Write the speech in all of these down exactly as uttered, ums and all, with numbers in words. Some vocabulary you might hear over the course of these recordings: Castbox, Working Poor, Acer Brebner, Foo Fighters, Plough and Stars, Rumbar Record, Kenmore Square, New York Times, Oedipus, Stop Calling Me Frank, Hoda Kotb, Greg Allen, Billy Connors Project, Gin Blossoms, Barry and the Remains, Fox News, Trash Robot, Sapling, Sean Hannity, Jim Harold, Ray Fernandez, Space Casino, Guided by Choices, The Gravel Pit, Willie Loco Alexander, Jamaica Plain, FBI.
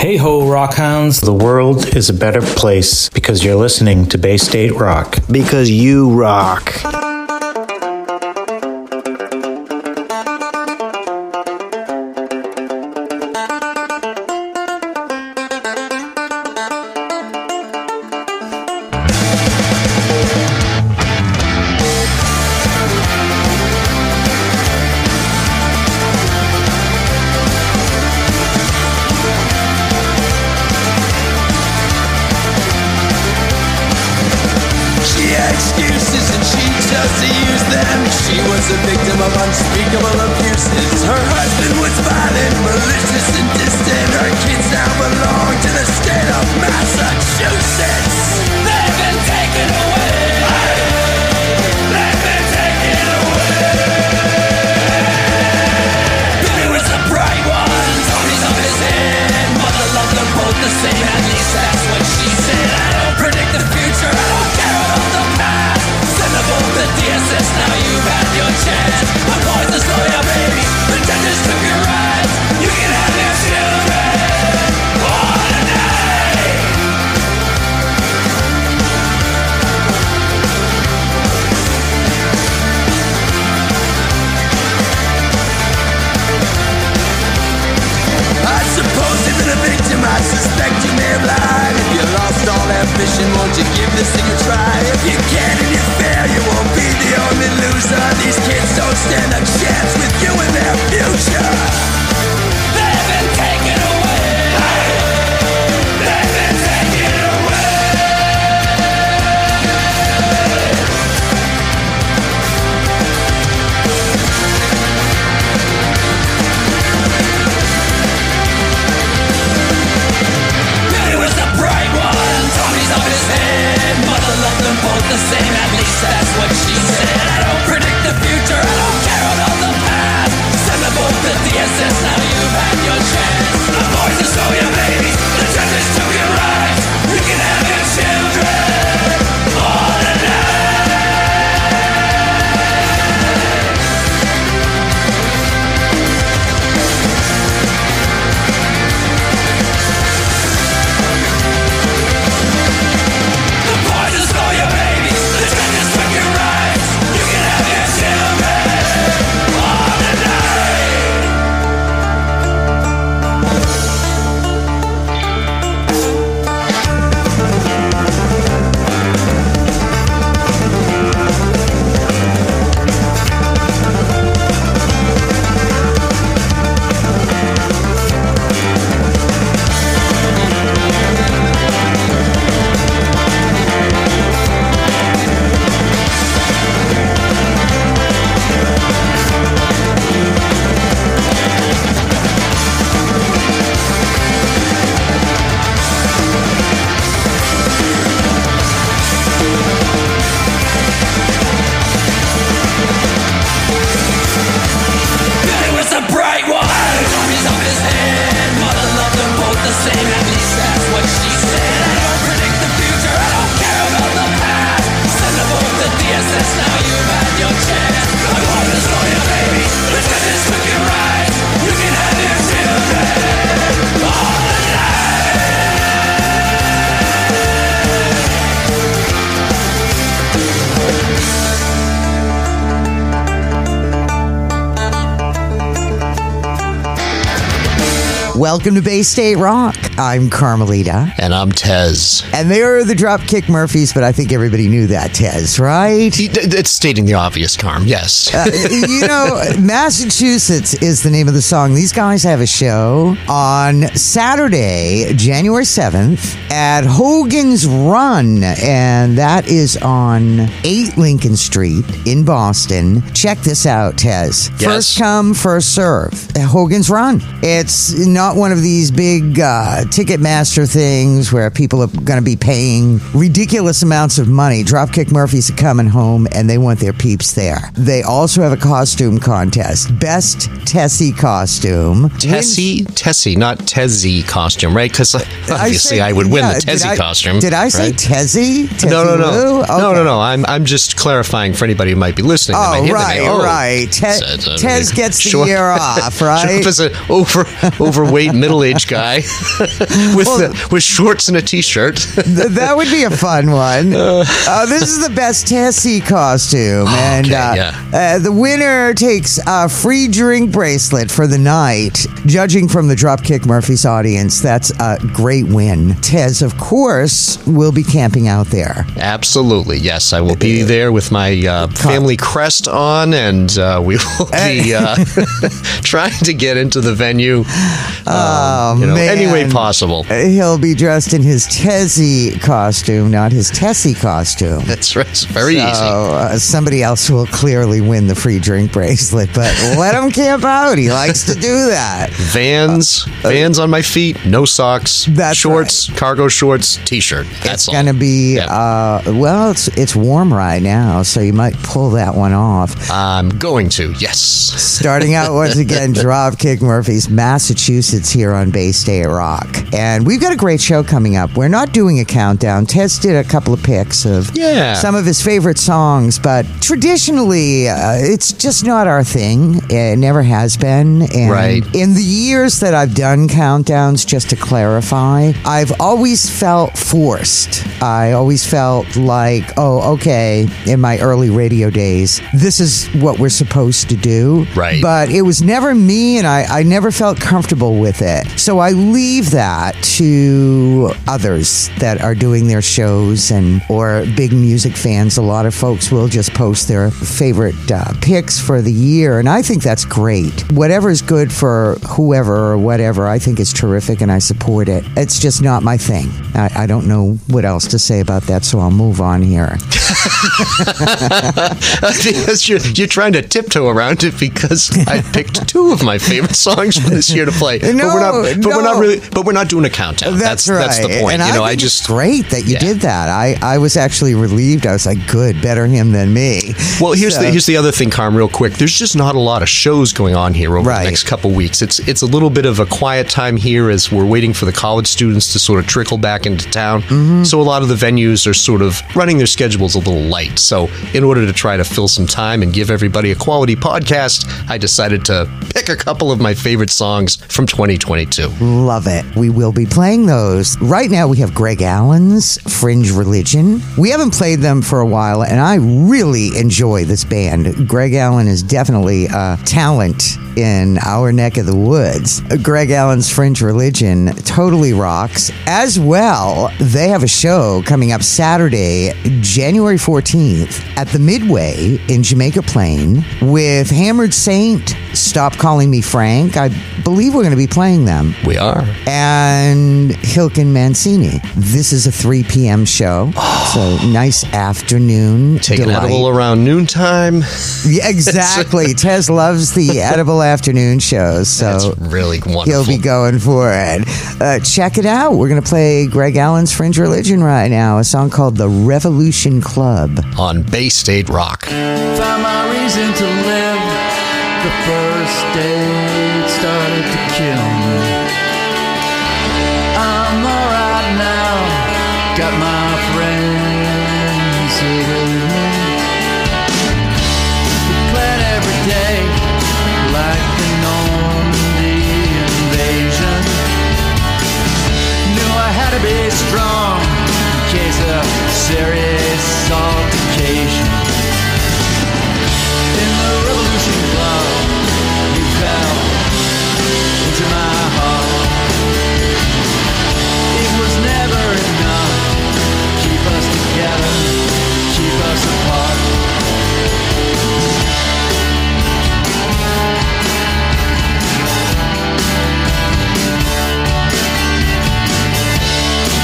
Hey ho, rock hounds. The world is a better place because you're listening to Bay State Rock. Because you rock. Welcome to Bay State Rock. I'm Carmelita. And I'm Tez. And they are the Dropkick Murphys, but I think everybody knew that, Tez, right? It's stating the obvious, Carm, yes. uh, you know, Massachusetts is the name of the song. These guys have a show on Saturday, January seventh, at Hogan's Run, and that is on eight Lincoln Street in Boston. Check this out, Tez. Yes. First come, first serve. Hogan's Run. It's not one of these big uh, Ticketmaster things where people are going to be paying ridiculous amounts of money. Dropkick Murphys are coming home and they want their peeps there. They also have a costume contest. Best Tessie costume. Tessie? Win- Tessie, not Tezzy costume, right? Because obviously I, said, I would win yeah, the Tezzy did I, costume. Did I say right? Tezzy? Tezzy? No, no, no. Okay. No, no, no. I'm, I'm just clarifying for anybody who might be listening. Oh, might hear right, the name. Oh, right. Tez, said, uh, Tez gets the sure. year off, right? Sure, if it's an over... overweight middle-aged guy. with well, the, with shorts and a t-shirt. th- that would be a fun one. Uh, uh, this is the best Tessie costume, and okay, uh, yeah. uh, the winner takes a free drink bracelet for the night. Judging from the Dropkick Murphys audience, that's a great win. Tez, of course, will be camping out there. Absolutely, yes, I will be there with my uh, family crest on, and uh, we will be uh, trying to get into the venue. Oh, um, you know, man. Any way possible. He'll be dressed in his Tezzy costume, not his Tessie costume. That's right. It's very so, easy. Uh, somebody else will clearly win the free drink bracelet, but let him camp out. He likes to do that. Vans. Uh, Vans on my feet. No socks. That's shorts, right. Cargo shorts, T-shirt. That's it's all. It's going to be, yeah. uh, well, it's, it's warm right now, so you might pull that one off. I'm going to, yes. Starting out once again, Dropkick Murphys, Massachusetts, here on Bay State Rock. And we've got a great show coming up. We're not doing a countdown. Tez did a couple of picks of yeah. some of his favorite songs, but traditionally, uh, it's just not our thing. It never has been. And right. in the years that I've done countdowns, just to clarify, I've always felt forced. I always felt like, oh, okay, in my early radio days, this is what we're supposed to do. Right. But it was never me, and I, I never felt comfortable with it. So I leave that to others that are doing their shows and or big music fans. A lot of folks will just post their favorite uh, picks for the year, and I think that's great. Whatever's good for whoever or whatever, I think is terrific, and I support it. It's just not my thing. I, I don't know what else to say about that, so I'll move on here. you're, you're trying to tiptoe around it because I picked two of my favorite songs for this year to play. No, but we're not, but no. we're not really. But we're not doing a countdown. That's, that's right. That's the point. And you know, I, I just it's great that you yeah. did that. I, I was actually relieved. I was like, good, better him than me. Well, here's so. the here's the other thing, Carm. Real quick, there's just not a lot of shows going on here over right. the next couple weeks. It's it's a little bit of a quiet time here as we're waiting for the college students to sort of trickle back into town. Mm-hmm. So a lot of the venues are sort of running their schedules a little light. So in order to try to fill some time and give everybody a quality podcast, I decided to pick a couple of my favorite songs from twenty twenty-two. Love it. We will be playing those. Right now we have Greg Allen's Fringe Religion. We haven't played them for a while, and I really enjoy this band. Greg Allen is definitely a talent in our neck of the woods. Greg Allen's Fringe Religion totally rocks. As well, they have a show coming up Saturday, January fourteenth at the Midway in Jamaica Plain with Hammered Saint, Stop Calling Me Frank. I believe we're going to be playing them. We are. And Hilken Mancini. This is a three p.m. show. So nice afternoon. Take an edible around noontime. Yeah, exactly. Tez loves the edible afternoon shows. So that's really wonderful. He'll be going for it. Uh, check it out. We're going to play Greg Allen's Fringe Religion right now, a song called The Revolution Club. On Bay State Rock. Found my reason to live. The first day it started to kill me. I'm alright now. Got my friends here with me. We plan every day like the Normandy invasion. Knew I had to be strong in case of serious altercation. In the revolution club, you fell into my heart. It was never enough. Keep us together, keep us apart.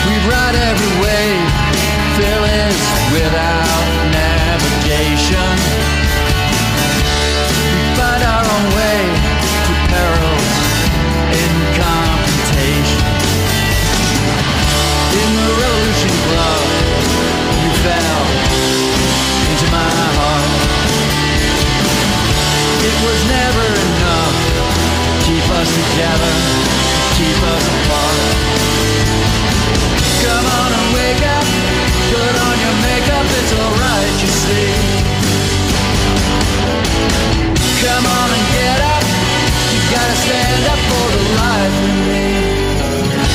We ride every wave, fearless without navigation. Find our own way to perils in confrontation. In the revolution club, you fell into my heart. It was never enough. Keep us together, keep us apart. Come on and wake up, put on your makeup, it's alright, you see. Come on and get up, you gotta stand up for the life in me.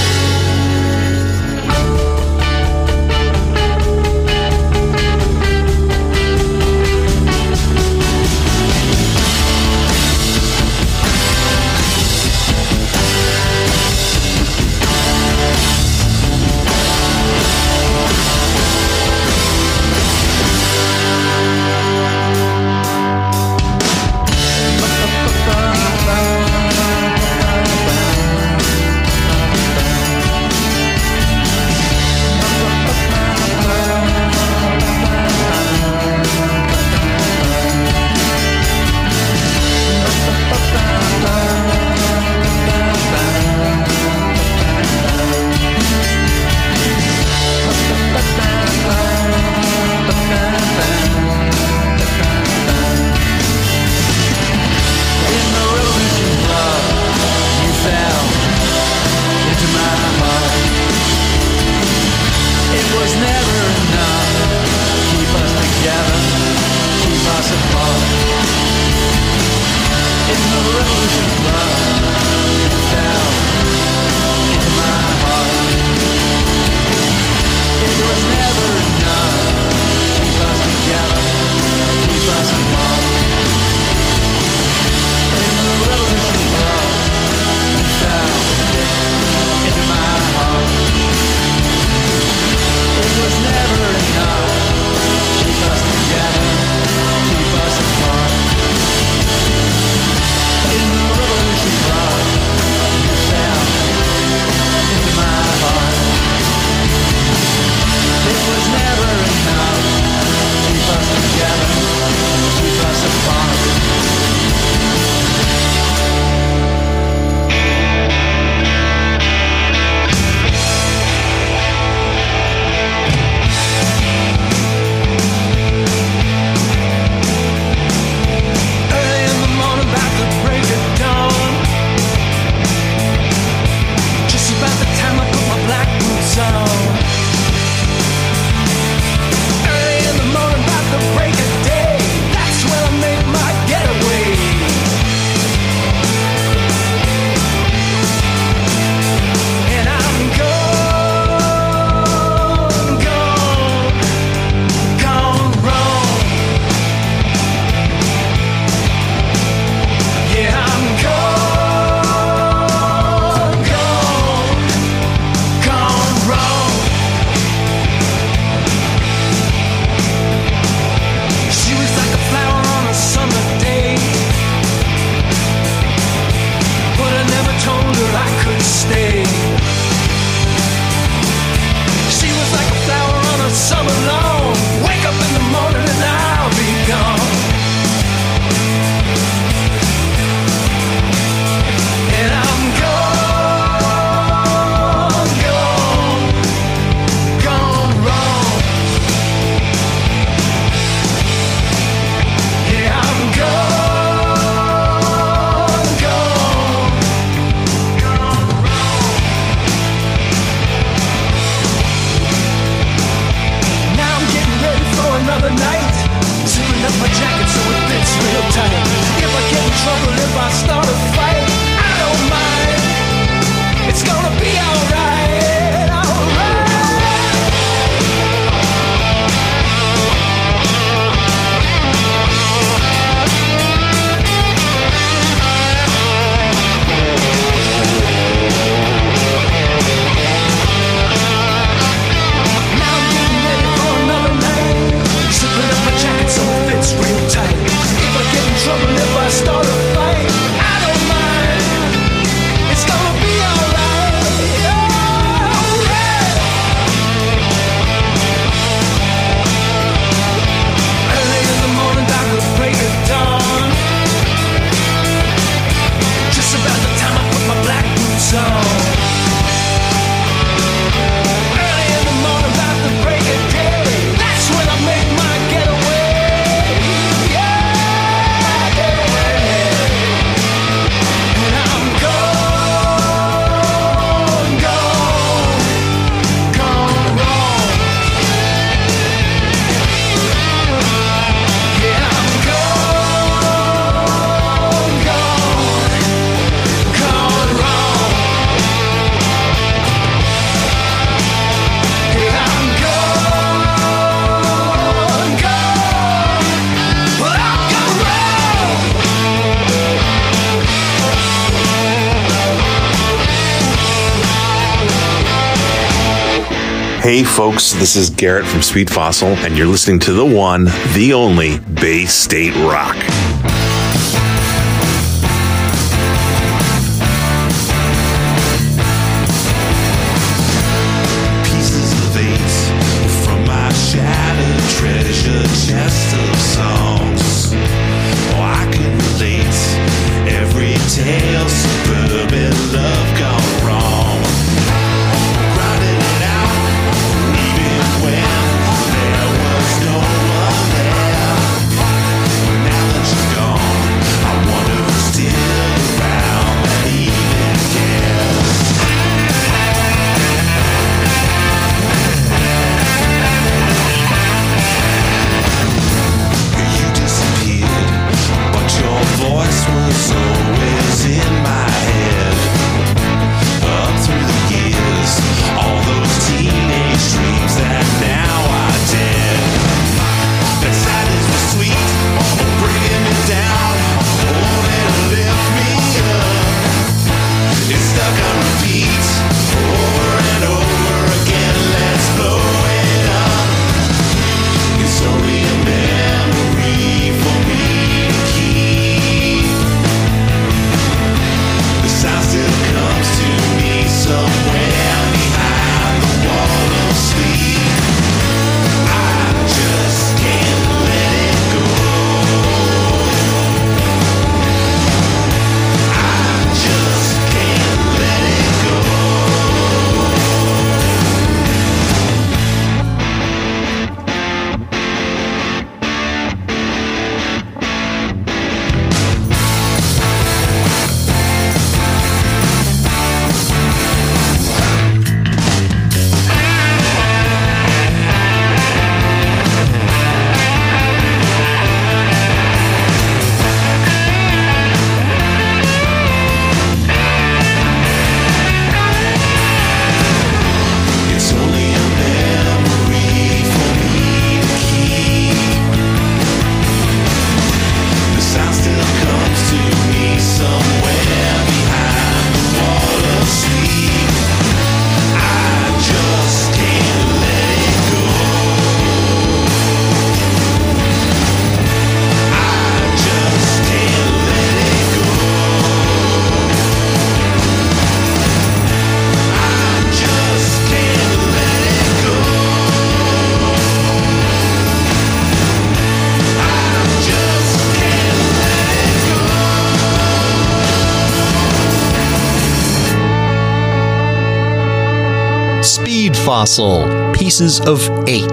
Hey folks, this is Garrett from Speed Fossil, and you're listening to the one, the only, Bay State Rock. Fossil, Pieces of Eight.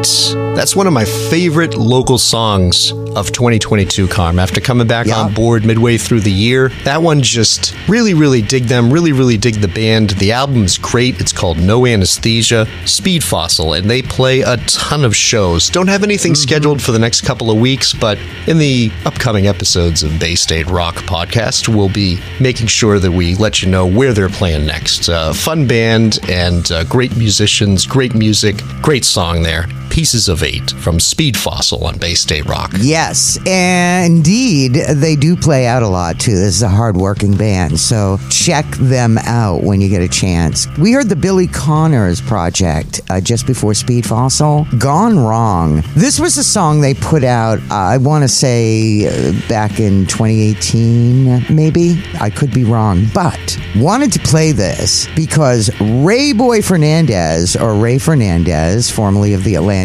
That's one of my favorite local songs of twenty twenty-two, Carm. After coming back yeah. on board midway through the year, that one just really, really dig them, really, really dig the band. The album's great. It's called No Anesthesia, Speed Fossil, and they play a ton of shows. Don't have anything mm-hmm. scheduled for the next couple of weeks, but in the upcoming episodes of Bay State Rock Podcast, we'll be making sure that we let you know where they're playing next. Uh, fun band and uh, great musicians, great music, great song there. Pieces of Eight from Speed Fossil on Bay State Rock. Yes, indeed. They do play out a lot, too. This is a hard-working band, so check them out when you get a chance. We heard the Billy Connors Project uh, just before Speed Fossil. Gone Wrong. This was a song they put out, uh, I want to say, uh, back in twenty eighteen, maybe. I could be wrong, but wanted to play this because Ray Boy Fernandez, or Ray Fernandez, formerly of the Atlanta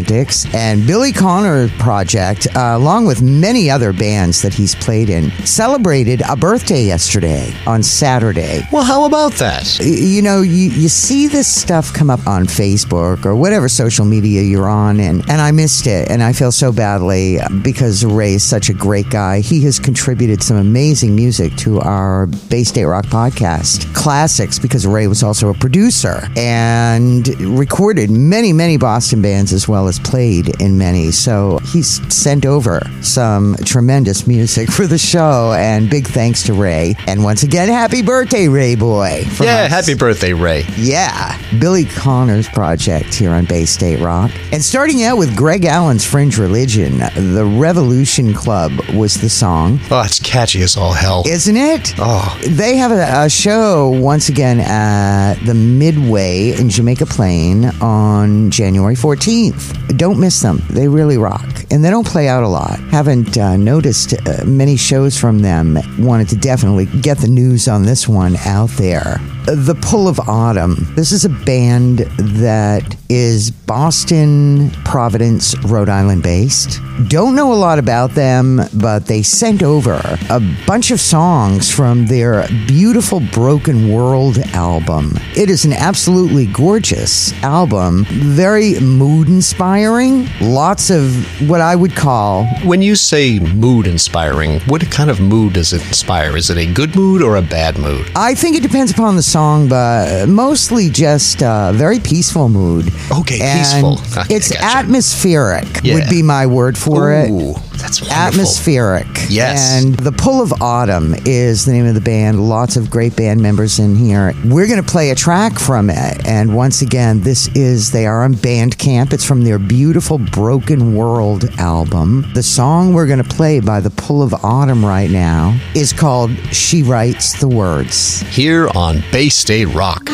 and Billy Connors Project, uh, along with many other bands that he's played in, celebrated a birthday yesterday on Saturday. Well, how about that? You know, you, you see this stuff come up on Facebook or whatever social media you're on, and, and I missed it, and I feel so badly because Ray's such a great guy. He has contributed some amazing music to our Bay State Rock Podcast classics because Ray was also a producer and recorded many, many Boston bands as well. Has played in many, so he's sent over some tremendous music for the show, and big thanks to Ray. And once again, happy birthday, Ray boy. Yeah, us. Happy birthday, Ray. Yeah. Billy Connors Project here on Bay State Rock. And starting out with Greg Allen's Fringe Religion, The Revolution Club was the song. Oh, it's catchy as all hell. Isn't it? Oh. They have a, a show once again at the Midway in Jamaica Plain on January fourteenth. Don't miss them. They really rock. And they don't play out a lot. Haven't uh, noticed uh, many shows from them. Wanted to definitely get the news on this one out there. The Pull of Autumn. This is a band that is Boston, Providence, Rhode Island based. Don't know a lot about them, but they sent over a bunch of songs from their beautiful Broken World album. It is an absolutely gorgeous album, very mood inspiring, lots of what I would call... When you say mood inspiring, what kind of mood does it inspire? Is it a good mood or a bad mood? I think it depends upon the song, but mostly just a very peaceful mood. Okay, and peaceful. Okay, it's atmospheric, yeah. would be my word for Ooh, it. Ooh, that's wonderful. Atmospheric. Yes. And The Pull of Autumn is the name of the band. Lots of great band members in here. We're going to play a track from it. And once again, this is, they are on Bandcamp. It's from their beautiful Broken World album. The song we're going to play by The Pull of Autumn right now is called She Writes the Words. Here on Bay State Rock.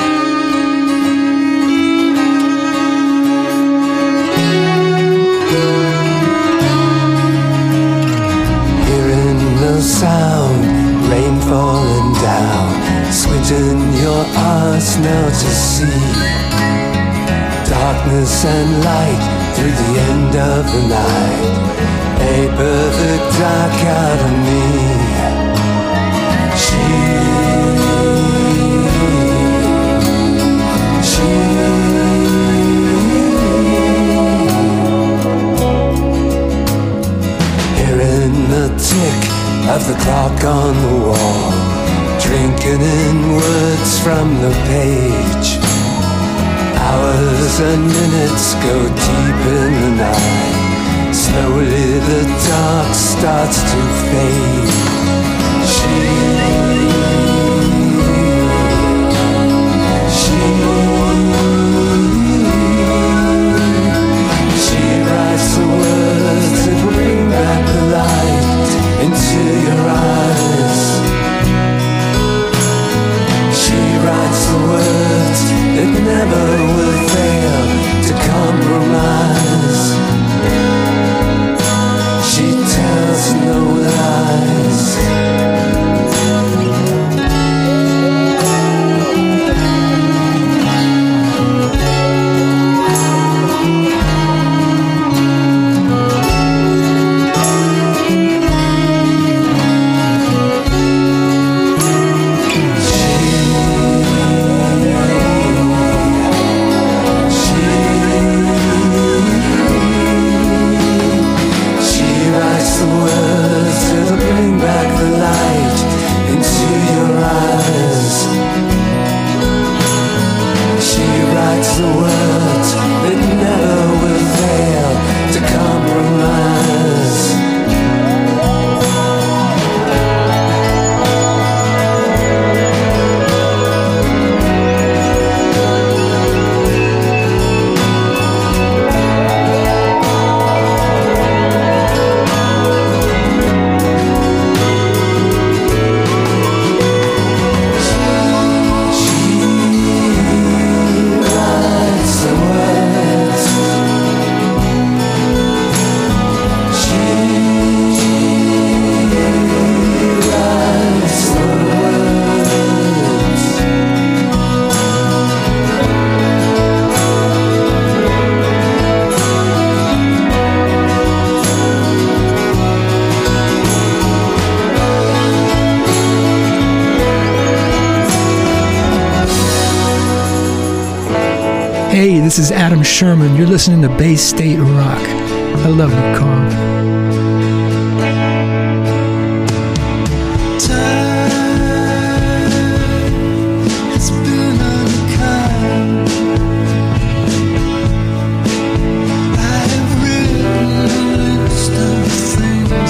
Sound, rain falling down, squinting your eyes now to see darkness and light through the end of the night, a perfect dichotomy. She, she, hearing the tick of the clock on the wall, drinking in words from the page. Hours and minutes go deep in the night. Slowly the dark starts to fade. She, she, she writes the words that will bring back the light into your eyes. She writes the words that never will fail to compromise. She tells no lies. Hey, this is Adam Sherman. You're listening to Bay State Rock. I love you, Carl. Things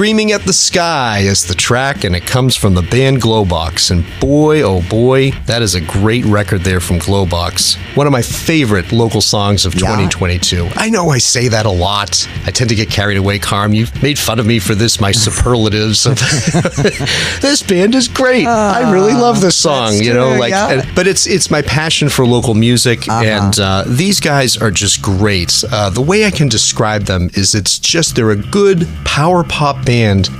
Screaming at the Sky is the track, and it comes from the band Glowbox. And boy, oh boy, that is a great record there from Glowbox. One of my favorite local songs of twenty twenty-two. Yeah. I know I say that a lot. I tend to get carried away, Carm. You've made fun of me for this, my superlatives. This band is great. Uh, I really love this song. You know, true, like, yeah. and, but it's it's my passion for local music, uh-huh. and uh, these guys are just great. Uh, the way I can describe them is it's just they're a good power pop band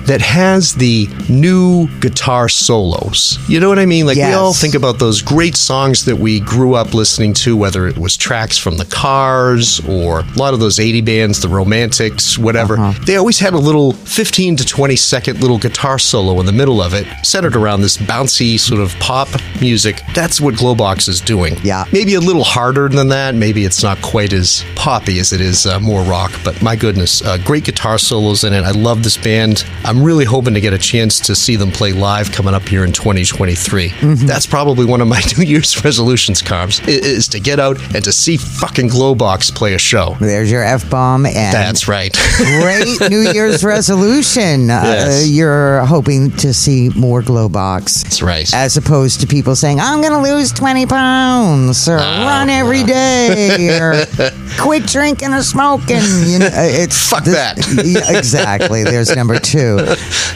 that has the new guitar solos. You know what I mean? Like yes. we all think about those great songs that we grew up listening to, whether it was tracks from the Cars or a lot of those eighty bands, the Romantics, whatever. Uh-huh. They always had a little fifteen to twenty second little guitar solo in the middle of it, centered around this bouncy sort of pop music. That's what Glowbox is doing. Yeah. Maybe a little harder than that. Maybe it's not quite as poppy as it is uh, more rock, but my goodness, uh, great guitar solos in it. I love this band. I'm really hoping to get a chance to see them play live coming up here in twenty twenty-three. Mm-hmm. That's probably one of my New Year's resolutions, Carbs, is to get out and to see fucking Glowbox play a show. There's your F-bomb. And that's right. Great New Year's resolution. Yes. Uh, you're hoping to see more Glowbox. That's right. As opposed to people saying, I'm going to lose twenty pounds or oh, run every day or quit drinking or smoking. You know, it's fuck this, that. Yeah, exactly. There's number two.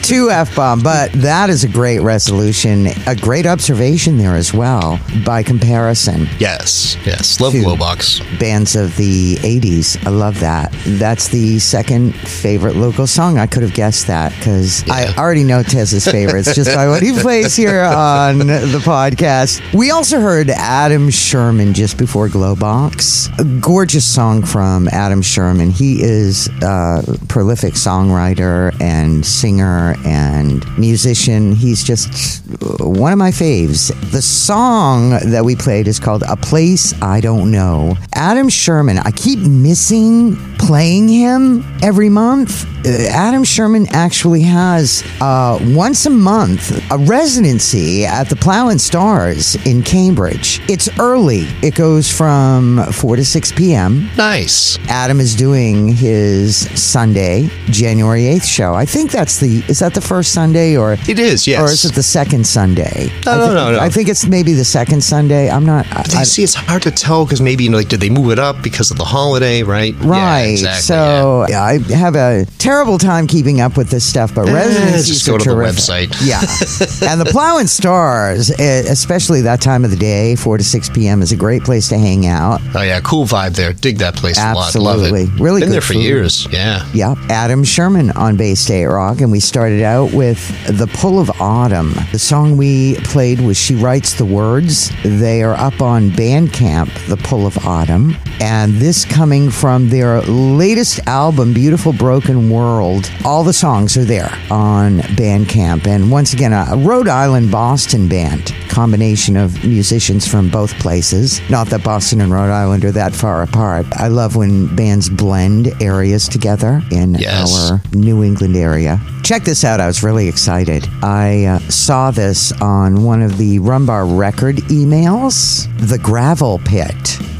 Two F-bomb. But that is a great resolution. A great observation there as well by comparison. Yes. Yes. Love Glowbox. Bands of the eighties. I love that. That's the second favorite local song. I could have guessed that because yeah. I already know Tez's favorites just by what he plays here on the podcast. We also heard Adam Sherman just before Glowbox. A gorgeous song from Adam Sherman. He is a prolific songwriter and singer and musician. He's just one of my faves. The song that we played is called A Place I Don't Know. Adam Sherman, I keep missing playing him every month. Adam Sherman actually has uh, once a month a residency at the Plough and Stars in Cambridge. It's early. It goes from four to six p.m. Nice. Adam is doing his Sunday, January eighth show. I think that's the, is that the first Sunday or? It is, yes. Or is it the second Sunday? No, no, no, no. I think it's maybe the second Sunday. I'm not. I, I, see, it's hard to tell because maybe, you know, like, did they move it up because of the holiday, right? Right. Yeah, exactly, so yeah. I have a terrible time keeping up with this stuff, but residencies uh, just go to terrific. The website. Yeah. And the Plough and Stars, especially that time of the day, four to six p.m., is a great place to hang out. Oh, yeah. Cool vibe there. Dig that place absolutely. A lot. Absolutely. Really Been good there for food. Years. Yeah. Yeah. Adam Sherman on Bay State Rock, and we started out with The Pull of Autumn. The song we played was She Writes the Words. They are up on Bandcamp, The Pull of Autumn, and this coming from their latest album, Beautiful Broken World. All the songs are there on Bandcamp. And once again, a Rhode Island-Boston band, combination of musicians from both places. Not that Boston and Rhode Island are that far apart. I love when bands blend areas together in yes. our New England area. Check this out. I was really excited. I uh, saw this on one of the Rumbar Record emails, The Gravel Pit.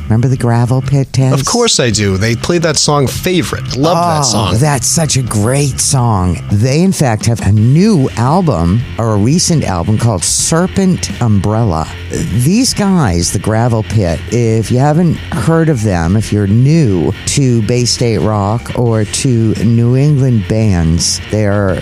Remember The Gravel Pit, Tez? Of course I do. They played that song, Favorite. Love oh, that song. That's such a great song. They, in fact, have a new album, or a recent album, called Serpent Umbrella. These guys, The Gravel Pit, if you haven't heard of them, if you're new to Bay State Rock or to New England bands, they're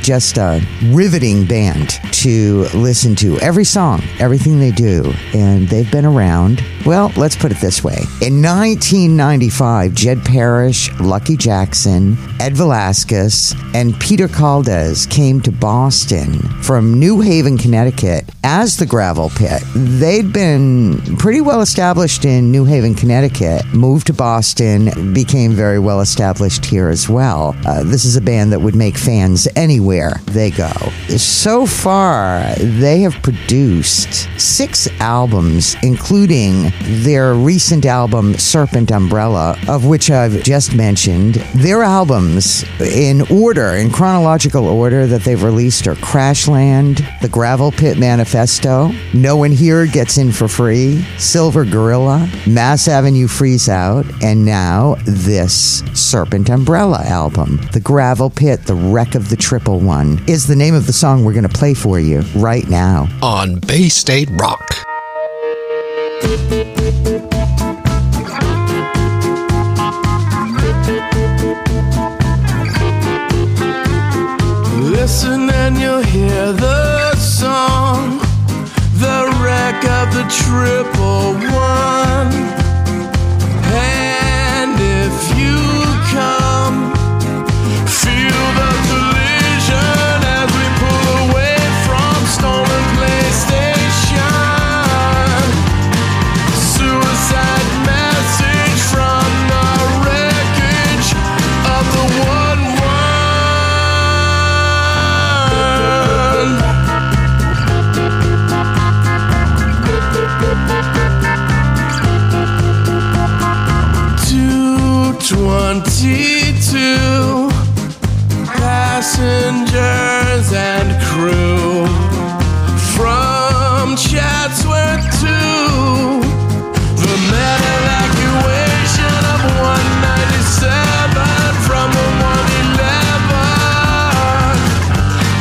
just a riveting band to listen to. Every song, everything they do, and they've been around. Well, let's put it this way. This way. In nineteen ninety-five, Jed Parrish, Lucky Jackson, Ed Velasquez, and Peter Caldes came to Boston from New Haven, Connecticut as The Gravel Pit. They'd been pretty well established in New Haven, Connecticut, moved to Boston, became very well established here as well. Uh, this is a band that would make fans anywhere they go. So far, they have produced six albums, including their recent recent album, Serpent Umbrella, of which I've just mentioned, their albums in order, in chronological order that they've released are Crashland, The Gravel Pit Manifesto, No One Here Gets In For Free, Silver Gorilla, Mass Avenue Freeze Out, and now this Serpent Umbrella album, The Gravel Pit, The Wreck of the Triple One, is the name of the song we're going to play for you right now. On Bay State Rock. Listen and you'll hear the song, The Wreck of the Triple One. And if you come, feel the collision as we pull away from stolen PlayStation. Suicide message from the wreckage of the one one. two twenty-two passengers and crew from Chatsworth to the mad evacuation of one ninety-seven from the one eleven.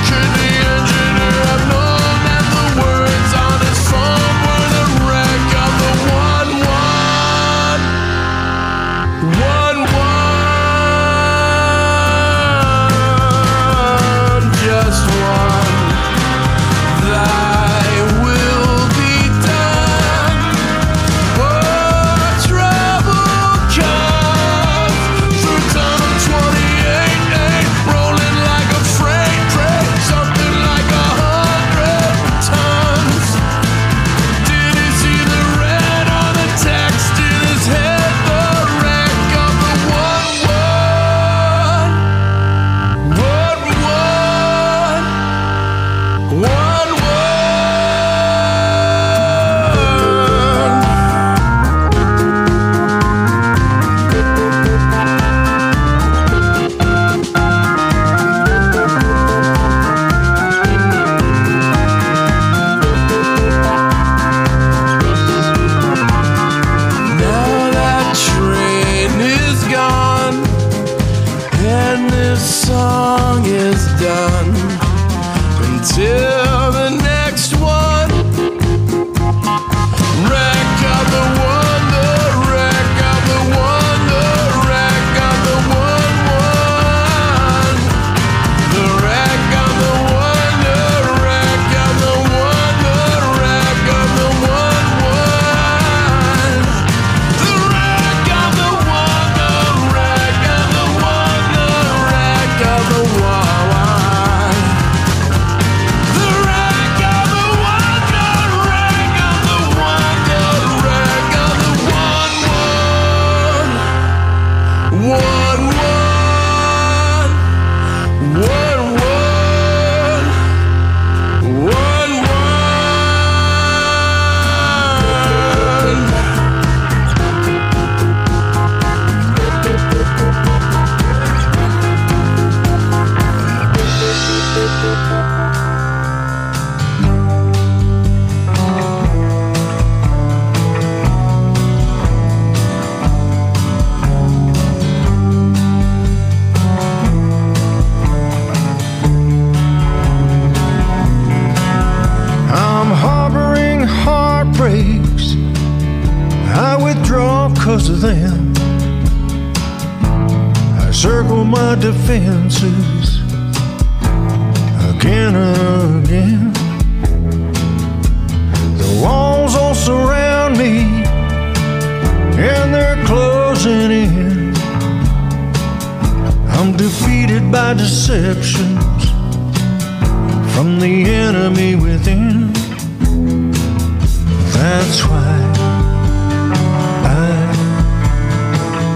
Could the engineer have known that the words on his phone were the wreck of the one one? Defenses again and again. The walls all surround me and they're closing in. I'm defeated by deceptions from the enemy within. That's why I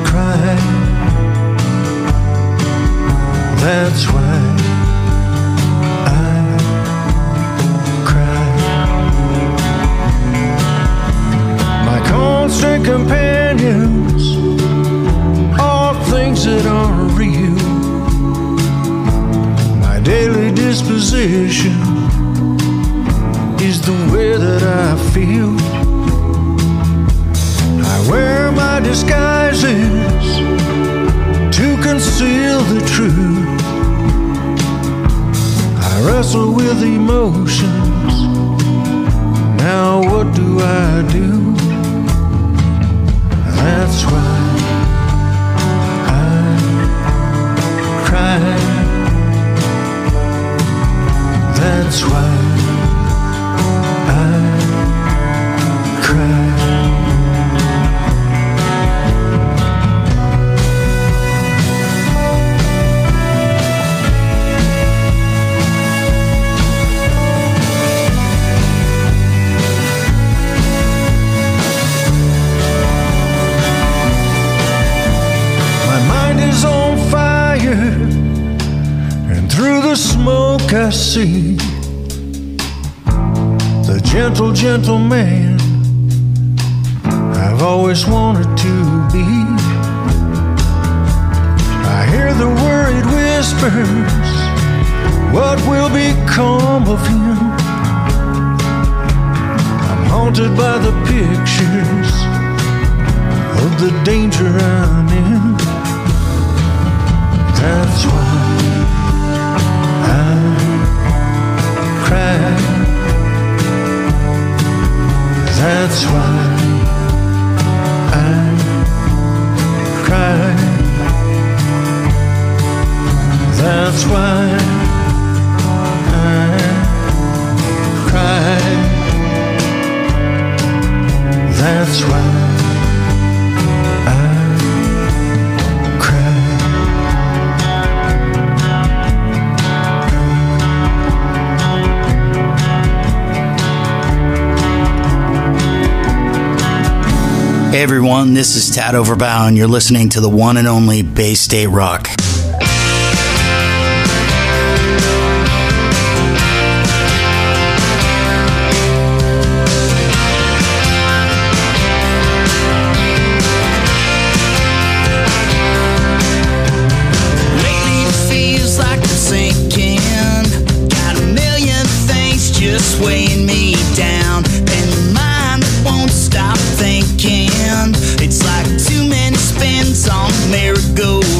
cry. That's why I cry. My constant companions, all things that are real. My daily disposition is the way that I feel. I wear my disguises to conceal the truth. I wrestle with emotions. Now what do I do? That's why I cry. That's why I I see the gentle, gentle man I've always wanted to be. I hear the worried whispers, what will become of him? I'm haunted by the pictures of the danger I'm in. That's why I that's why I cry. That's why I cry. That's why Hey everyone, this is Tad Overbaugh, and you're listening to the one and only Bay State Rock. It's like too many spins on merry-go-round.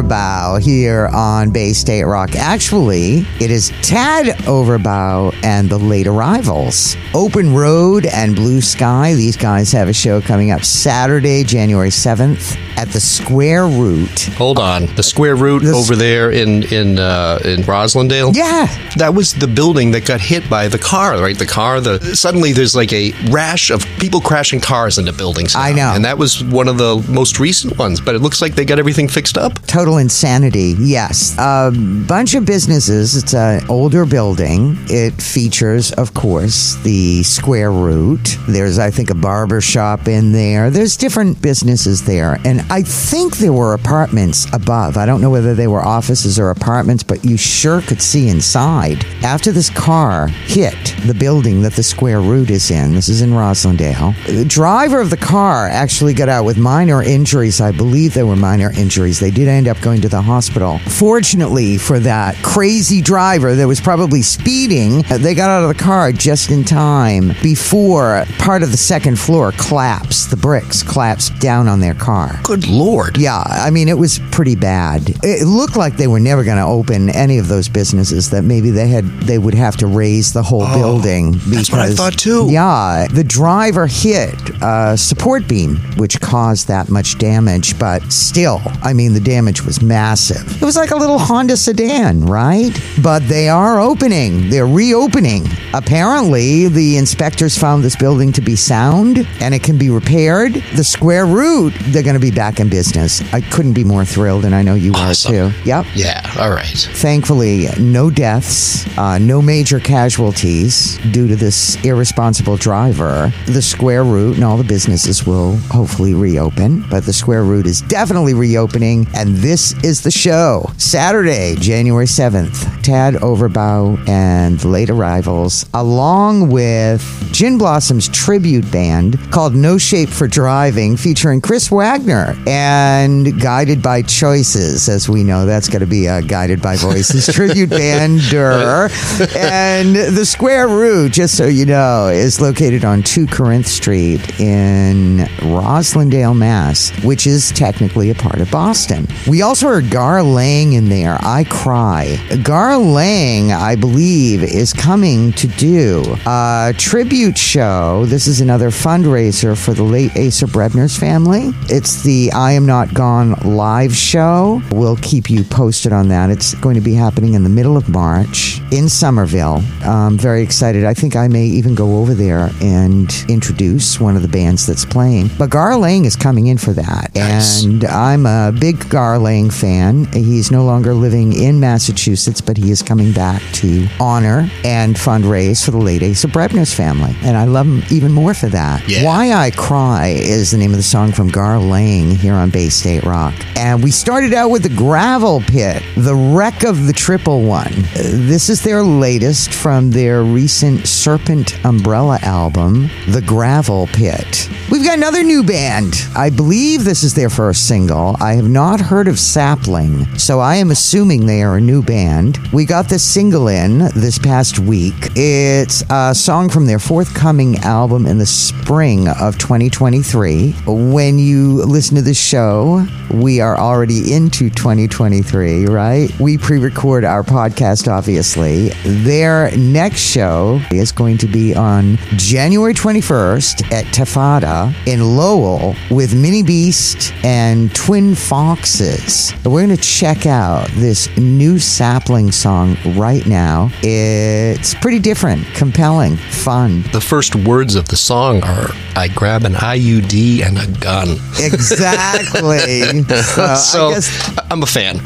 Overbaugh here on Bay State Rock. Actually, it is Tad Overbaugh and the Late Arrivals. Open Road and Blue Sky. These guys have a show coming up Saturday, January seventh at the Square Root. Hold on. The Square Root the over there in in, uh, in Roslindale? Yeah. That was the building that got hit by the car, right? The car. The Suddenly there's like a rash of people crashing cars into buildings now. I know. And that was one of the most recent ones, but it looks like they got everything fixed up. Total insanity, yes. A bunch of businesses. It's an older building. It features, of course, the Square Root. There's, I think, a barber shop in there. There's different businesses there. And I think there were apartments above. I don't know whether they were offices or apartments, but you sure could see inside. After this car hit the building that the Square Root is in, this is in Roslindale, the driver of the car actually got out with minor injuries. I believe there were minor injuries. They did end up going to the hospital. Fortunately for that crazy driver that was probably speeding, they got out of the car just in time before part of the second floor collapsed. The bricks collapsed down on their car. Good Lord. Yeah, I mean, it was pretty bad. It looked like they were never going to open any of those businesses, that maybe they had they would have to raise the whole oh, building. Because, that's what I thought too. Yeah, the driver hit a support beam, which caused that much damage, but still, I mean, the damage was massive. It was like a little Honda sedan, right? But they are opening. They're reopening. Apparently, the inspectors found this building to be sound, and it can be repaired. The Square Root, they're going to be back in business. I couldn't be more thrilled, and I know you awesome. Are, too. Yep. Yeah, all right. Thankfully, no deaths, uh, no major casualties due to this irresponsible driver. The Square Root and all the businesses will hopefully reopen, but the Square Root is definitely reopening, and this is the show. Saturday, January seventh, Tad Overbaugh and the Late Arrivals, along with Gin Blossoms' tribute band called No Shape for Drivin', featuring Chris Wagner and Guided by Choices. As we know, that's going to be a Guided by Voices tribute bander. And the Square Root, just so you know, is located on two Corinth Street in Roslindale, Mass., which is technically a part of Boston. We also heard Gar Lang in there. I cry. Gar Lang, I believe, is coming to do a tribute show. This is another fundraiser for the late Acer Brebner's family. It's the I Am Not Gone live show. We'll keep you posted on that. It's going to be happening in the middle of March in Somerville. I'm very excited. I think I may even go over there and introduce one of the bands that's playing. But Gar Lang is coming in for that. Nice. And I'm a big Gar Lang fan. He's no longer living in Massachusetts, but he is coming back to honor and fundraise for the late Asa Brebner's family. And I love him even more for that. Yeah. Why I Cry is the name of the song from Gar Lang here on Bay State Rock. And we started out with The Gravel Pit, The Wreck of the Triple One. This is their latest from their recent Serpent Umbrella album, The Gravel Pit. We've got another new band. I believe this is their first single. I have not heard of Sapling, so I am assuming they are a new band. We got this single in this past week. It's a song from their forthcoming album in the spring of twenty twenty-three. When you listen to this show, we are already into twenty twenty-three, right? We pre-record our podcast, obviously. Their next show is going to be on January twenty-first at Tefada in Lowell with Mini Beast and Twin Foxes. We're going to check out this new Sapling song right now. It's pretty different, compelling, fun. The first words of the song are, I grab an I U D and a gun. Exactly. So, so I guess, I'm a fan.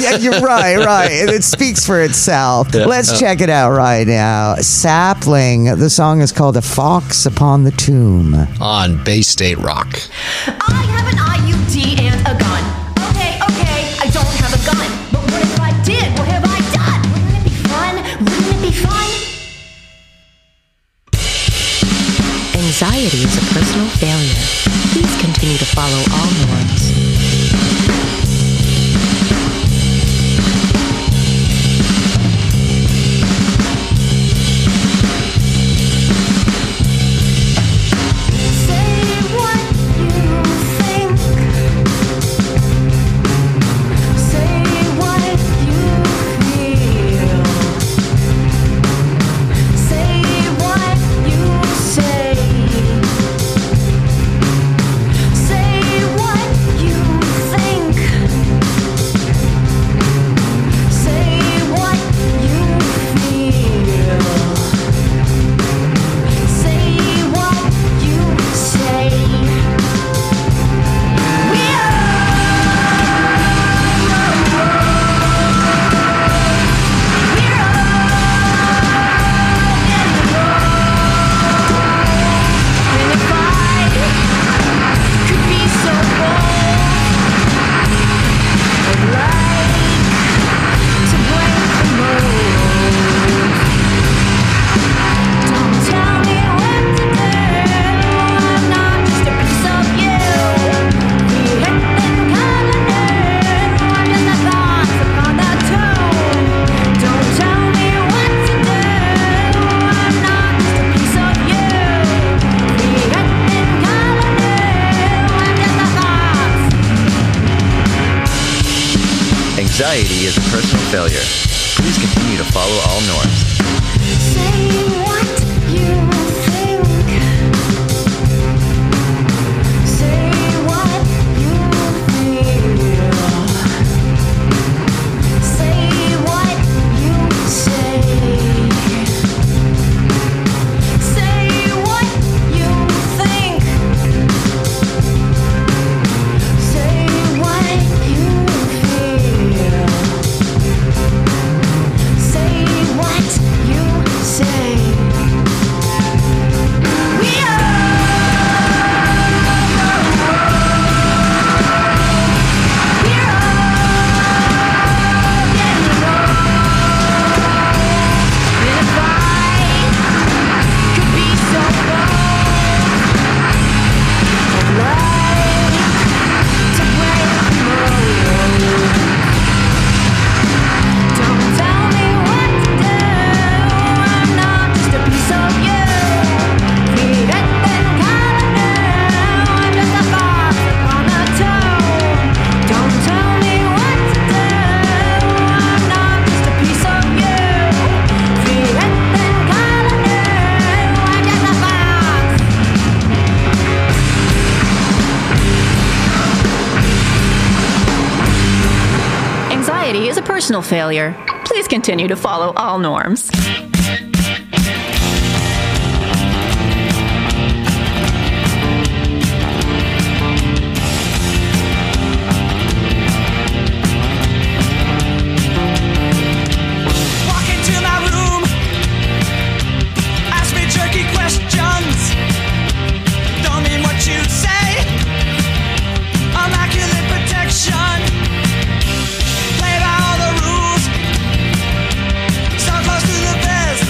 Yeah, you're right, right. It speaks for itself. Yeah. Let's check it out right now. Sapling, the song is called A Fox Upon the Tomb. On Bay State Rock. I have an I U D and a gun. Okay, okay, I don't have a gun. But what if I did? What have I done? Wouldn't it be fun? Wouldn't it be fun? Anxiety is a personal failure. Please continue to follow all norms. Say what you think. Say Anxiety is a personal failure. Please continue to follow all norms. Say what you think. Say what you feel. Say what you say. Say what you think. Say what you feel. Say what you say. We are. Anxiety is a personal failure. Please continue to follow all norms. Walk into my room, ask me jerky questions. Don't mean what you say. Immaculate protection. Play by all the rules. So close to the best.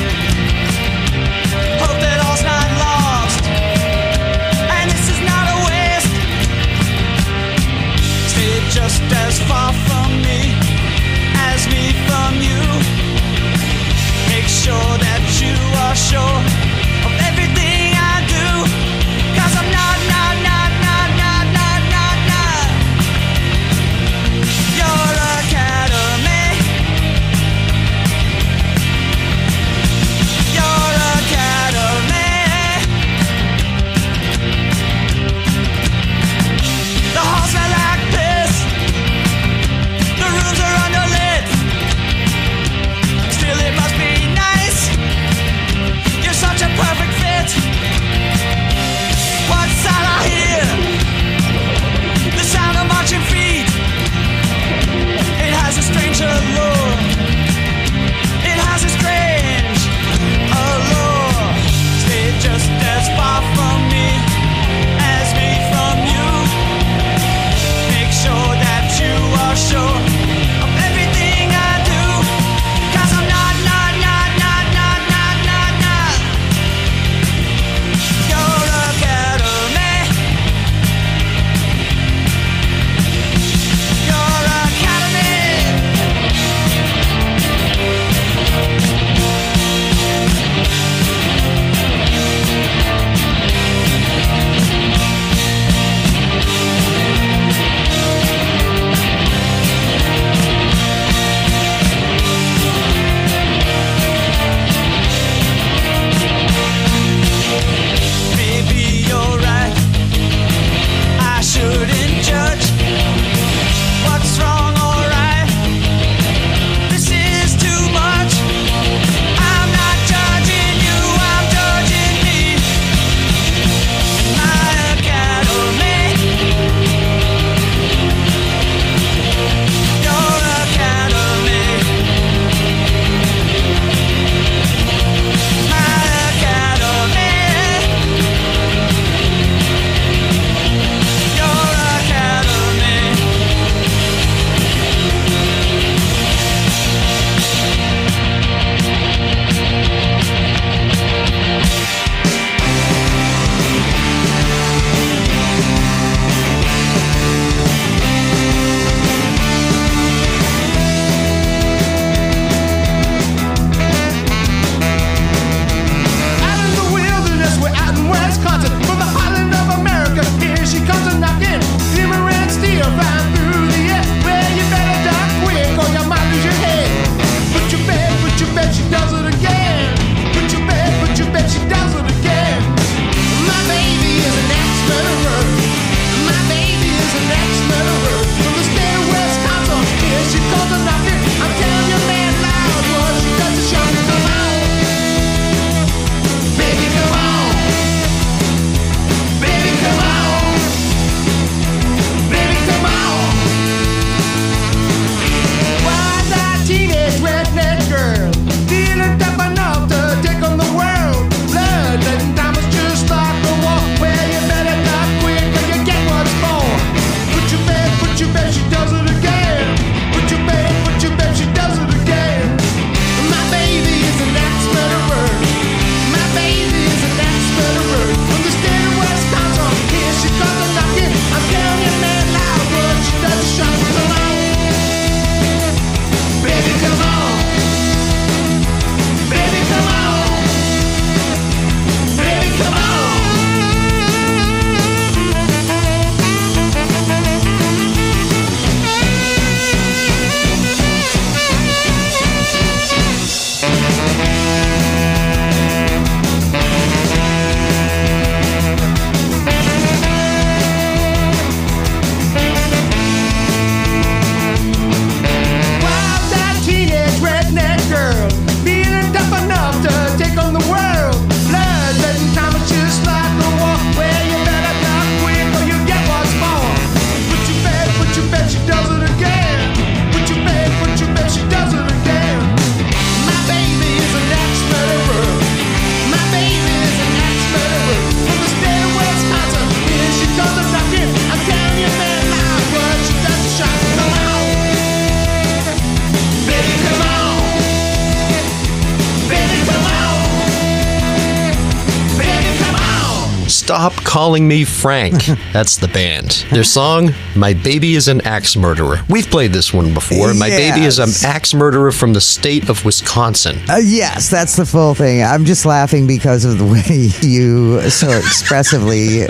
Stop Calling Me Frank. That's the band. Their song, My Baby is an Axe Murderer. We've played this one before. My yes. Baby is an Axe Murderer from the state of Wisconsin. Uh, yes, that's the full thing. I'm just laughing because of the way you so expressively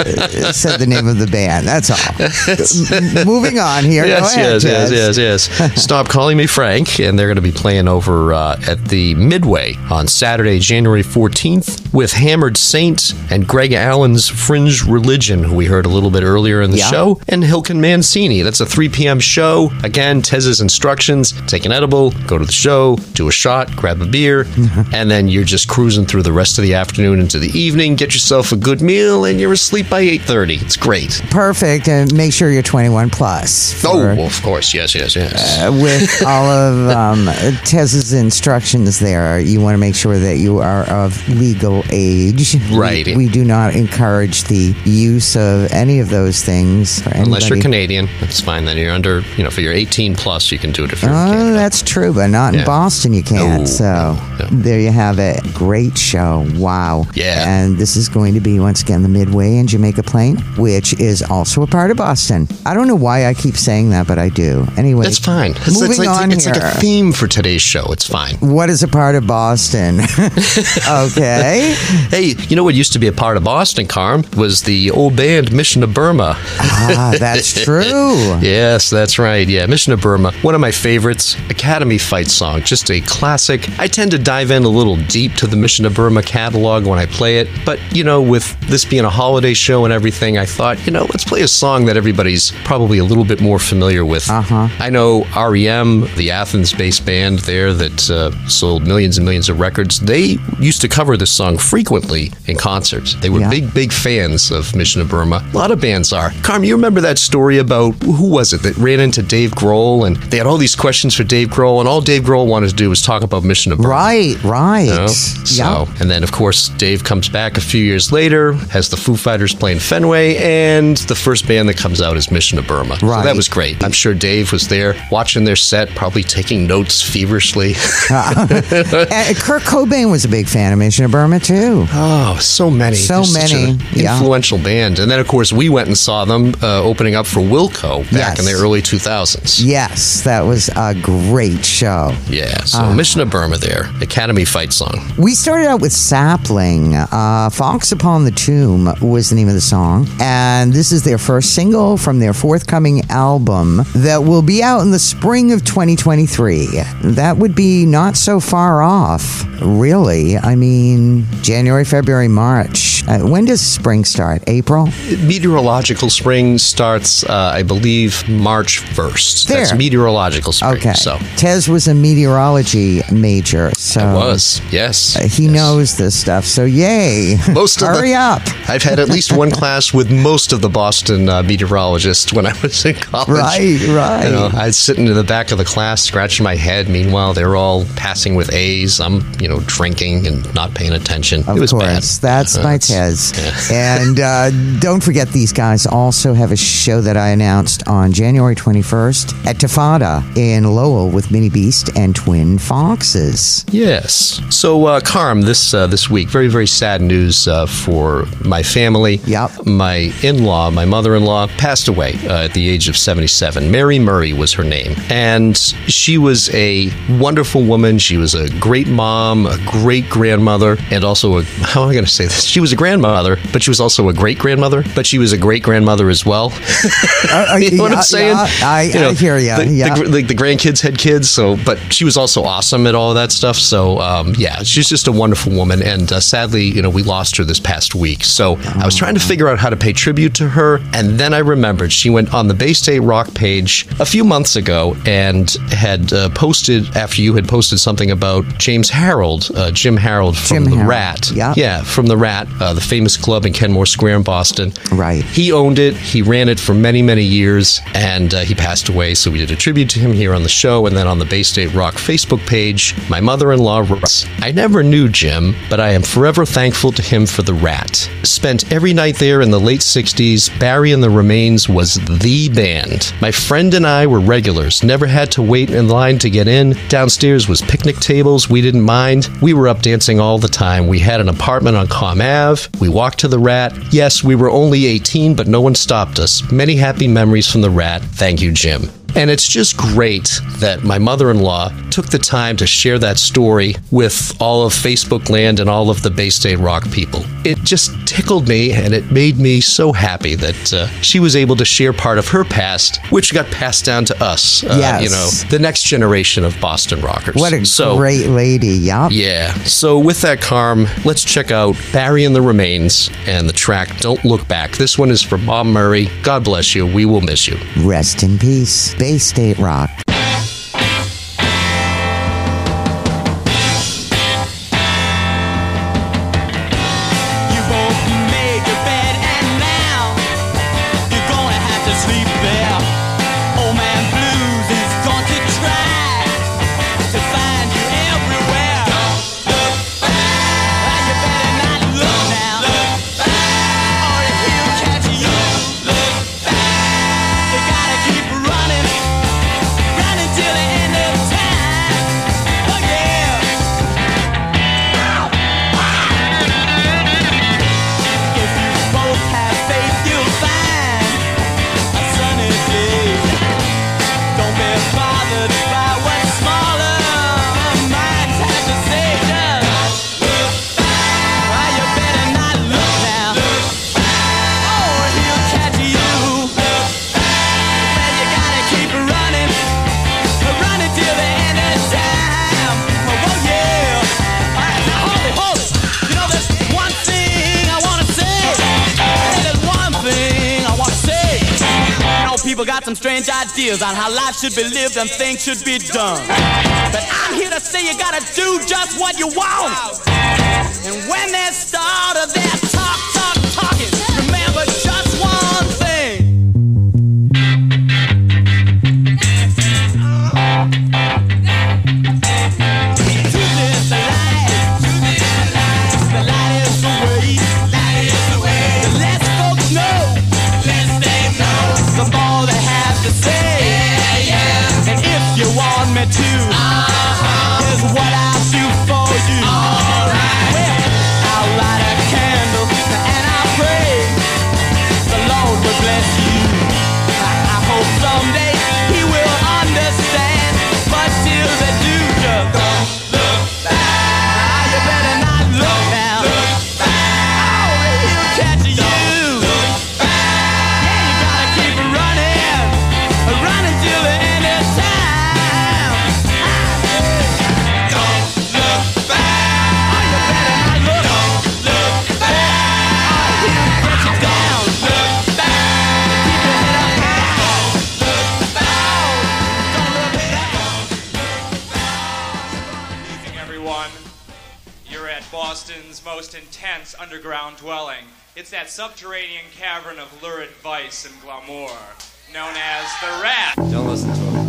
said the name of the band. That's all. M- moving on here. Yes, ahead, yes, yes, yes, yes, yes. Stop Calling Me Frank, and they're going to be playing over uh, at the Midway on Saturday, January fourteenth, with Hammered Saints and Greg Allen's Fringe Religion, who we heard a little bit earlier in the yeah. show, and Hilken Mancini. That's a three p.m. show. Again, Tez's instructions: take an edible, go to the show, do a shot, grab a beer, and then you're just cruising through the rest of the afternoon into the evening. Get yourself a good meal, and you're asleep by eight thirty. It's great. Perfect, and make sure you're twenty-one plus. For, oh, well, of course, yes, yes, yes. Uh, with all of um, Tez's instructions there, you want to make sure that you are of legal age. Right. We, we do not encourage the use of any of those things for anybody. Unless you're Canadian, that's fine. Then you're under, you know, if you're eighteen plus, you can do it if you're oh, in Canada. That's true, but not yeah. in Boston you can't. No, so no, no. There you have it. Great show. Wow. Yeah. And this is going to be, once again, the Midway in Jamaica Plain, which is also a part of Boston. I don't know why I keep saying that, but I do. Anyway. That's fine. It's, moving it's, like, on it's here. Like a theme for today's show. It's fine. What is a part of Boston? Okay. Hey, you know what used to be a part of Boston, Carm, was the old band Mission of Burma. Ah, that's true. Yes, that's right. Yeah, Mission of Burma. One of my favorites. Academy fight song. Just a classic. I tend to dive in a little deep to the Mission of Burma catalog when I play it. But, you know, with this being a holiday show and everything, I thought, you know, let's play a song that everybody's probably a little bit more familiar with. Uh-huh. I know R E M, the Athens-based band there that uh, sold millions and millions of records, they used to cover this song frequently in concerts. They were yeah. big, big fans of Mission of Burma. A lot of bands are. Carm, you remember that story about, who was it that ran into Dave Grohl, and they had all these questions for Dave Grohl, and all Dave Grohl wanted to do was talk about Mission of Burma. Right, right. You know? So, yeah. And then, of course, Dave comes back a few years later, has the Foo Fighters playing Fenway, and the first band that comes out is Mission of Burma. Right. So that was great. I'm sure Dave was there watching their set, probably taking notes feverishly. uh, Kurt Cobain was a big fan of Mission of Burma, too. Oh, so many. So They're many. Such an influential yeah. band. And then, of course, we went and saw them uh, opening up for Wilco back yes. in the early two thousands. Yes, that was a great show. Yeah, so uh, Mission of Burma there. Academy fight song. We started out with Sapling. Uh, Fox Upon the Tomb was the name of the song. And this is their first single from their forthcoming album that will be out in the spring of twenty twenty-three. That would be not so far off, really. I mean, January, February, March. Uh, when does spring start? April? Meteorological spring starts, uh, I believe, March first. There. That's meteorological spring. Okay. So. Tez was a meteorology major. So I was, yes. Uh, he yes. knows this stuff, so yay. Most of Hurry the, up. I've had at least one class with most of the Boston uh, meteorologists when I was in college. Right, right. You know, I'd sit in the back of the class scratching my head. Meanwhile, they're all passing with A's. I'm, you know, drinking and not paying attention. Of it was course. Bad. That's uh-huh. my Tez. Yeah. And uh, don't forget, these guys also have a show that I announced on January twenty-first at Tefada in Lowell with Minnie Beast and Twin Foxes. Yes. So, uh, Carm, this uh, this week, very, very sad news uh, for my family. Yep. My in-law, my mother-in-law, passed away uh, at the age of seventy-seven. Mary Murray was her name. And she was a wonderful woman. She was a great mom, a great grandmother, and also a, how am I going to say this? She was a grandmother, but she was also a great grandmother, but she was a great grandmother as well. uh, you know yeah, what I'm saying? Yeah, I, you know, I hear you. The, yeah. the, the, the grandkids had kids, so, but she was also awesome at all that stuff. So, um, yeah, she's just a wonderful woman. And uh, sadly, you know, we lost her this past week. So oh. I was trying to figure out how to pay tribute to her. And then I remembered she went on the Bay State Rock page a few months ago and had uh, posted, after you had posted something about James Harold, uh, Jim Harold from Jim The Harold. Rat. Yep. Yeah, from The Rat, uh, the famous club in Kenmore Square in Boston. Right. He owned it. He ran it for many, many years, and uh, he passed away. So we did a tribute to him here on the show and then on the Bay State Rock Facebook page. My mother-in-law writes, I never knew Jim, but I am forever thankful to him for The Rat. Spent every night there in the late sixties. Barry and the Remains was the band. My friend and I were regulars. Never had to wait in line to get in. Downstairs was picnic tables. We didn't mind. We were up dancing all the time. We had an apartment on Com Ave. We walked to The Rat. Yes, we were only eighteen, but no one stopped us. Many happy memories from The Rat. Thank you, Jim. And it's just great that my mother-in-law took the time to share that story with all of Facebook land and all of the Bay State Rock people. It just tickled me, and it made me so happy that uh, she was able to share part of her past, which got passed down to us, uh, yes. you know, the next generation of Boston rockers. What a so, great lady, yup. Yeah. So with that, Carm, let's check out Barry and the Remains and the track Don't Look Back. This one is for Bob Murray. God bless you. We will miss you. Rest in peace. Bay State Rock. On how life should be lived and things should be done. But I'm here to say you gotta do just what you want. And when there's starter, there's talk, talk, talking. Remember just one thing. To this life, to this life, the light is the way, light is the way. The less folks know, the less they know, the more they have to say. You want me to? Uh-huh. Here's what I'll do for you. All right. Well, I'll light a candle and I'll pray the Lord will bless you. I, I hope someday He will understand. But till they do, just don't look back. Ah, you better not look now. Look back. Oh, he'll catch you. Don't look back. Yeah, you gotta keep running, running till the end of time. Boston's most intense underground dwelling. It's that subterranean cavern of lurid vice and glamour, known as The Rat. Don't listen to him.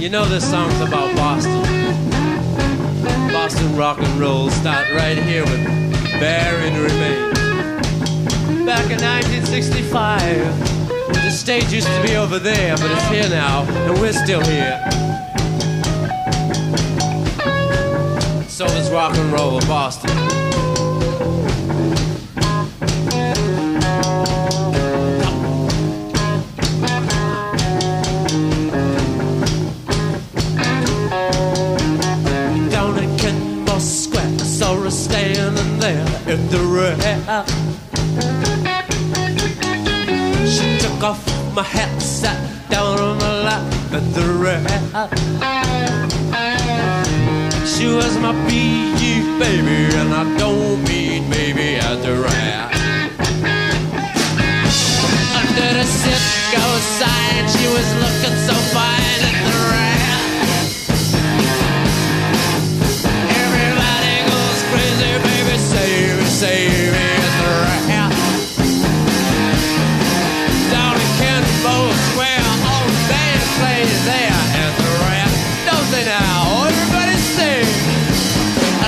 You know this song's about Boston. Boston rock and roll start right here with Barry and the Remains. Back in nineteen sixty-five, the stage used to be over there, but it's here now, and we're still here. So is rock and roll of Boston. Standing there in the rat. She took off my hat, sat down on my lap in the rat. She was my B U baby, and I don't mean maybe at the rat. Under the Cisco sign, she was looking so fine at the rat. Baby, save me, save me at the rat. Down in Kenmore Square, all the band plays there at the rat. Don't they now? Everybody sing.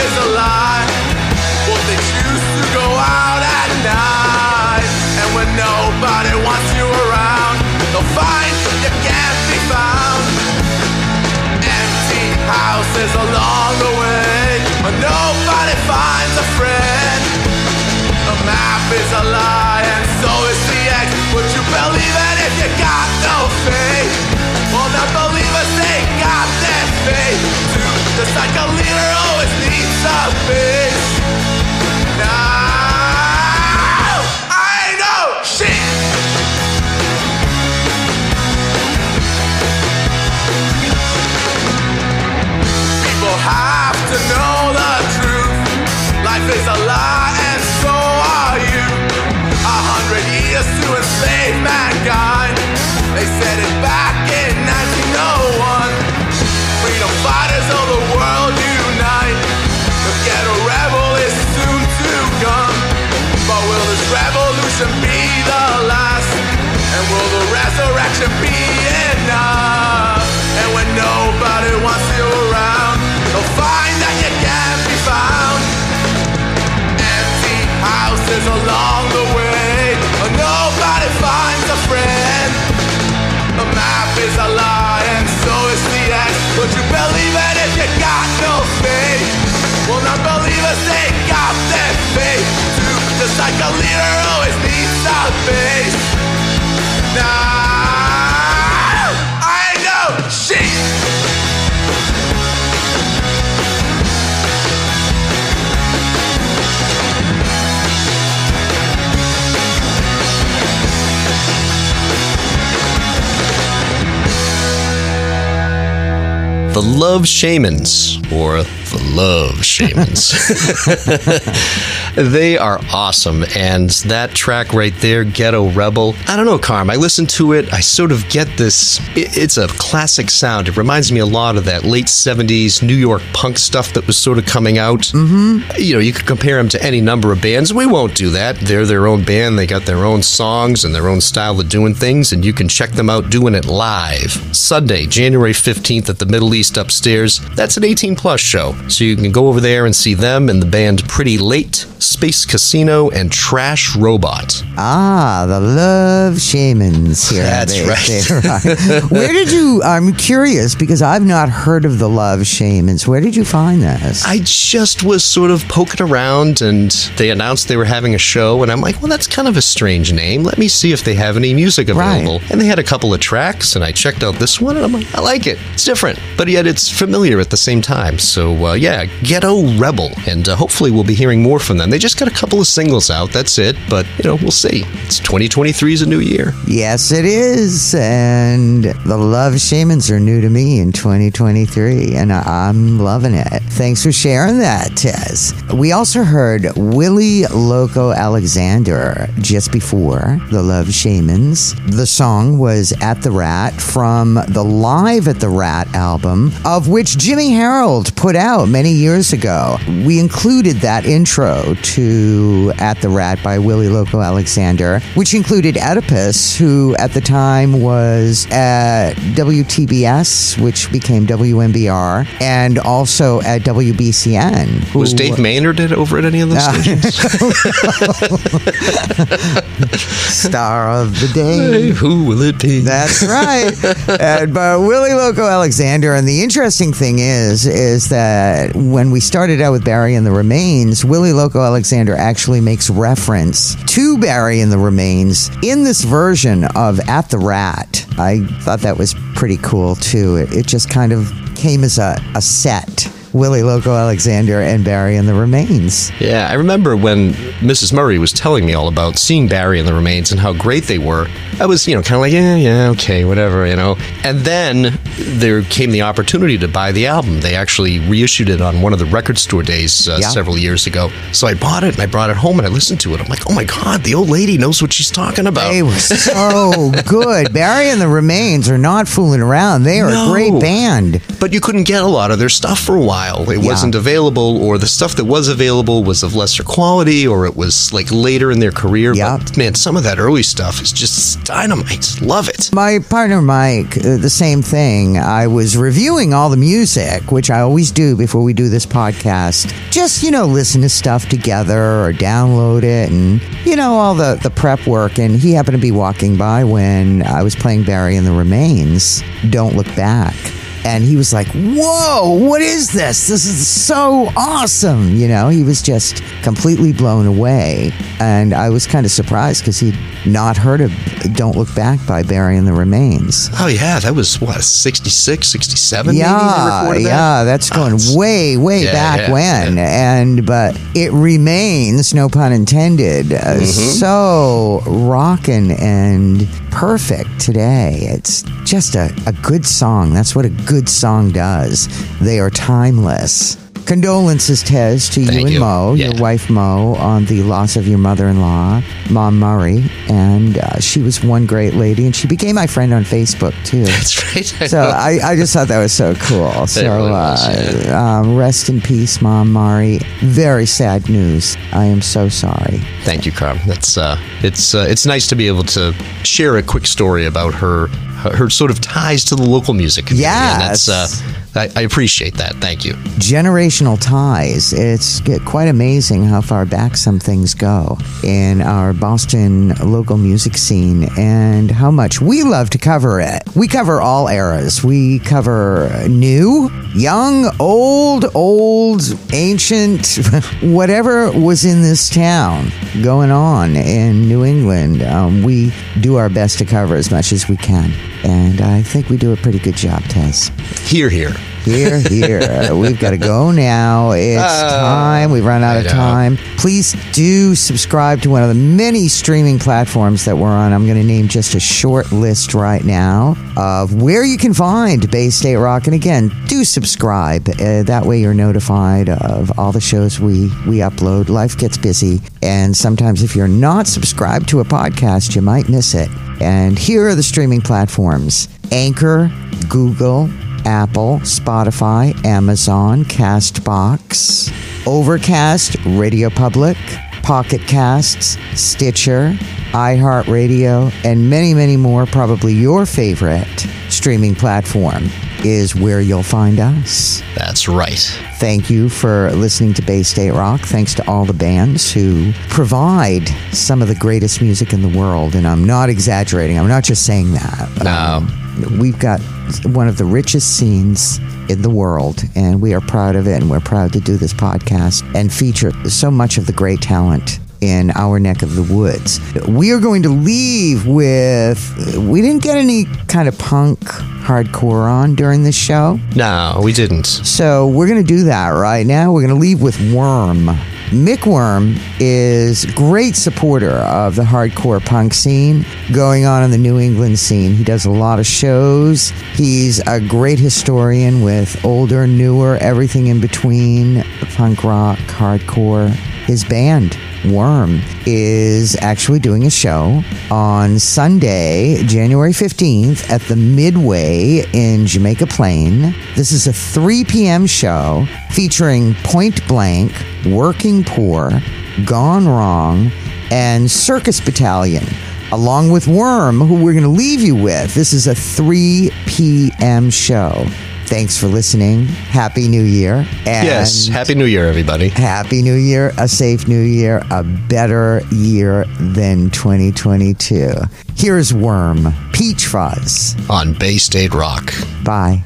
is a lie. Well, they choose to go out at night, and when nobody wants you around, they'll find you can't be found. Empty houses along the way, but nobody finds a friend. The map is a lie, and so is the X. Would you believe it if you got no faith? Well, the believers, they got their faith too. Just like a leader always needs a face. Now, I ain't no shit. People have to know the truth. Life is a lie, and so are you. A hundred years to enslave mankind. They said it back in nineteen oh one. Freedom fighters of the world unite. The ghetto rebel is soon to come. But will this revolution be the last? And will the resurrection be enough? And when nobody wants you around, they'll find that you can't be found. Empty houses along the way, but nobody finds a friend. The map is a lie, and so is the end. Would you believe it if you got no faith? Well, not believers, they got their faith too. Just like a leader always needs a face. Now, I know shit. The Love Shamans, or The Love Shamans. They are awesome, and that track right there, Ghetto Rebel, I don't know, Carm, I listen to it, I sort of get this, it, it's a classic sound. It reminds me a lot of that late seventies New York punk stuff that was sort of coming out. Mm-hmm. You know, you could compare them to any number of bands. We won't do that. They're their own band, they got their own songs and their own style of doing things, and you can check them out doing it live. Sunday, January fifteenth at the Middle East Upstairs. That's an eighteen plus show, so you can go over there and see them and the band Pretty Late, Space Casino, and Trash Robot. Ah, the Love Shamans here. That's they, right. Where did you? I'm curious because I've not heard of the Love Shamans. Where did you find this? I just was sort of poking around, and they announced they were having a show, and I'm like, well, that's kind of a strange name. Let me see if they have any music available. Right. And they had a couple of tracks, and I checked out this one, and I'm like, I like it. It's different, but yet it's familiar at the same time. So uh, yeah, Ghetto Rebel, and uh, hopefully we'll be hearing more from them. They just got a couple of singles out, that's it, but you know, we'll see. It's twenty twenty-three is a new year. Yes it is, and the Love Shamans are new to me in twenty twenty-three, and I'm loving it. Thanks for sharing that, Tess. We also heard Willie Loco Alexander just before the Love Shamans. The song was At the Rat from the Live at the Rat album, of which Jimmy Harold put out many years ago. We included that intro to At the Rat by Willie Loco Alexander, which included Oedipus, who at the time was at W T B S, which became W M B R, and also at W B C N. Who was Dave Maynard at, over at any of those uh, stations? Star of the day. Hey, who will it be? That's right. And by Willie Loco Alexander. And the interesting thing is, is that when we started out with Barry and the Remains, Willie Loco Alexander actually makes reference to Barry and the Remains in this version of At the Rat. I thought that was pretty cool, too. It, it just kind of came as a, a set. Willie Loco Alexander and Barry and the Remains. Yeah, I remember when Missus Murray was telling me all about seeing Barry and the Remains and how great they were. I was, you know, kind of like, yeah, yeah, okay, whatever, you know. And then there came the opportunity to buy the album. They actually reissued it on one of the record store days uh, yeah. several years ago. So I bought it, and I brought it home, and I listened to it. I'm like, oh my God, the old lady knows what she's talking about. They were so good. Barry and the Remains are not fooling around. They are no, a great band. But you couldn't get a lot of their stuff for a while. while. It yeah. wasn't available, or the stuff that was available was of lesser quality, or it was like later in their career. Yeah. But man, some of that early stuff is just dynamite. Love it. My partner Mike, uh, the same thing. I was reviewing all the music, which I always do before we do this podcast. Just, you know, listen to stuff together or download it and, you know, all the, the prep work. And he happened to be walking by when I was playing Barry and the Remains, Don't Look Back. And he was like, whoa, what is this? This is so awesome. You know, he was just completely blown away. And I was kind of surprised because he'd not heard of Don't Look Back by Barry and the Remains. Oh, yeah. That was, what, sixty-six, sixty-seven? Yeah, maybe, that? yeah. That's going oh, way, way yeah, back yeah, when. Yeah. And but it remains, no pun intended, uh, mm-hmm. so rockin' and perfect today. It's just a, a good song. That's what a good song does. They are timeless. Condolences, Tez, to Thank you and you. Mo, yeah. your wife Mo, on the loss of your mother-in-law, Mom Murray. And uh, she was one great lady, and she became my friend on Facebook, too. That's right. I so I, I just thought that was so cool. So really uh, was, yeah. um, rest in peace, Mom Murray. Very sad news. I am so sorry. Thank you, Carm. That's uh, it's uh, it's nice to be able to share a quick story about her. Her sort of ties to the local music community. Yes. And that's, uh, I, I appreciate that. Thank you. Generational ties. It's quite amazing how far back some things go in our Boston local music scene and how much we love to cover it. We cover all eras. We cover new, young, old, old, ancient, whatever was in this town going on in New England. Um, we do our best to cover as much as we can. And I think we do a pretty good job, Tess. Hear, hear. Hear, hear. We've got to go now. It's uh, time. We've run out I of know. time. Please do subscribe to one of the many streaming platforms that we're on. I'm going to name just a short list right now of where you can find Bay State Rock. And again, do subscribe. Uh, that way you're notified of all the shows we, we upload. Life gets busy. And sometimes if you're not subscribed to a podcast, you might miss it. And here are the streaming platforms: Anchor, Google, Apple, Spotify, Amazon, Castbox, Overcast, Radio Public, Pocket Casts, Stitcher, iHeartRadio, and many, many more. Probably your favorite streaming platform is where you'll find us. That's right. Thank you for listening to Bay State Rock. Thanks to all the bands who provide some of the greatest music in the world. And I'm not exaggerating. I'm not just saying that. No. Um, we've got one of the richest scenes in the world, and we are proud of it, and we're proud to do this podcast and feature so much of the great talent in our neck of the woods. We are going to leave with, we didn't get any kind of punk hardcore on during this show. No, we didn't. So we're going to do that right now. We're going to leave with Worm. Mick Worm is a great supporter of the hardcore punk scene going on in the New England scene. He does a lot of shows. He's a great historian with older, newer, everything in between, punk rock, hardcore. His band, Worm, is actually doing a show on Sunday, January fifteenth at the Midway in Jamaica Plain. This is a three p.m. show featuring Point Blank, Working Poor, Gone Wrong, and Circus Battalion, along with Worm, who we're going to leave you with. This is a three p.m. show. Thanks for listening. Happy New Year. And yes, Happy New Year, everybody. Happy New Year, a safe New Year, a better year than twenty twenty-two. Here's Worm, Peach Fuzz. On Bay State Rock. Bye.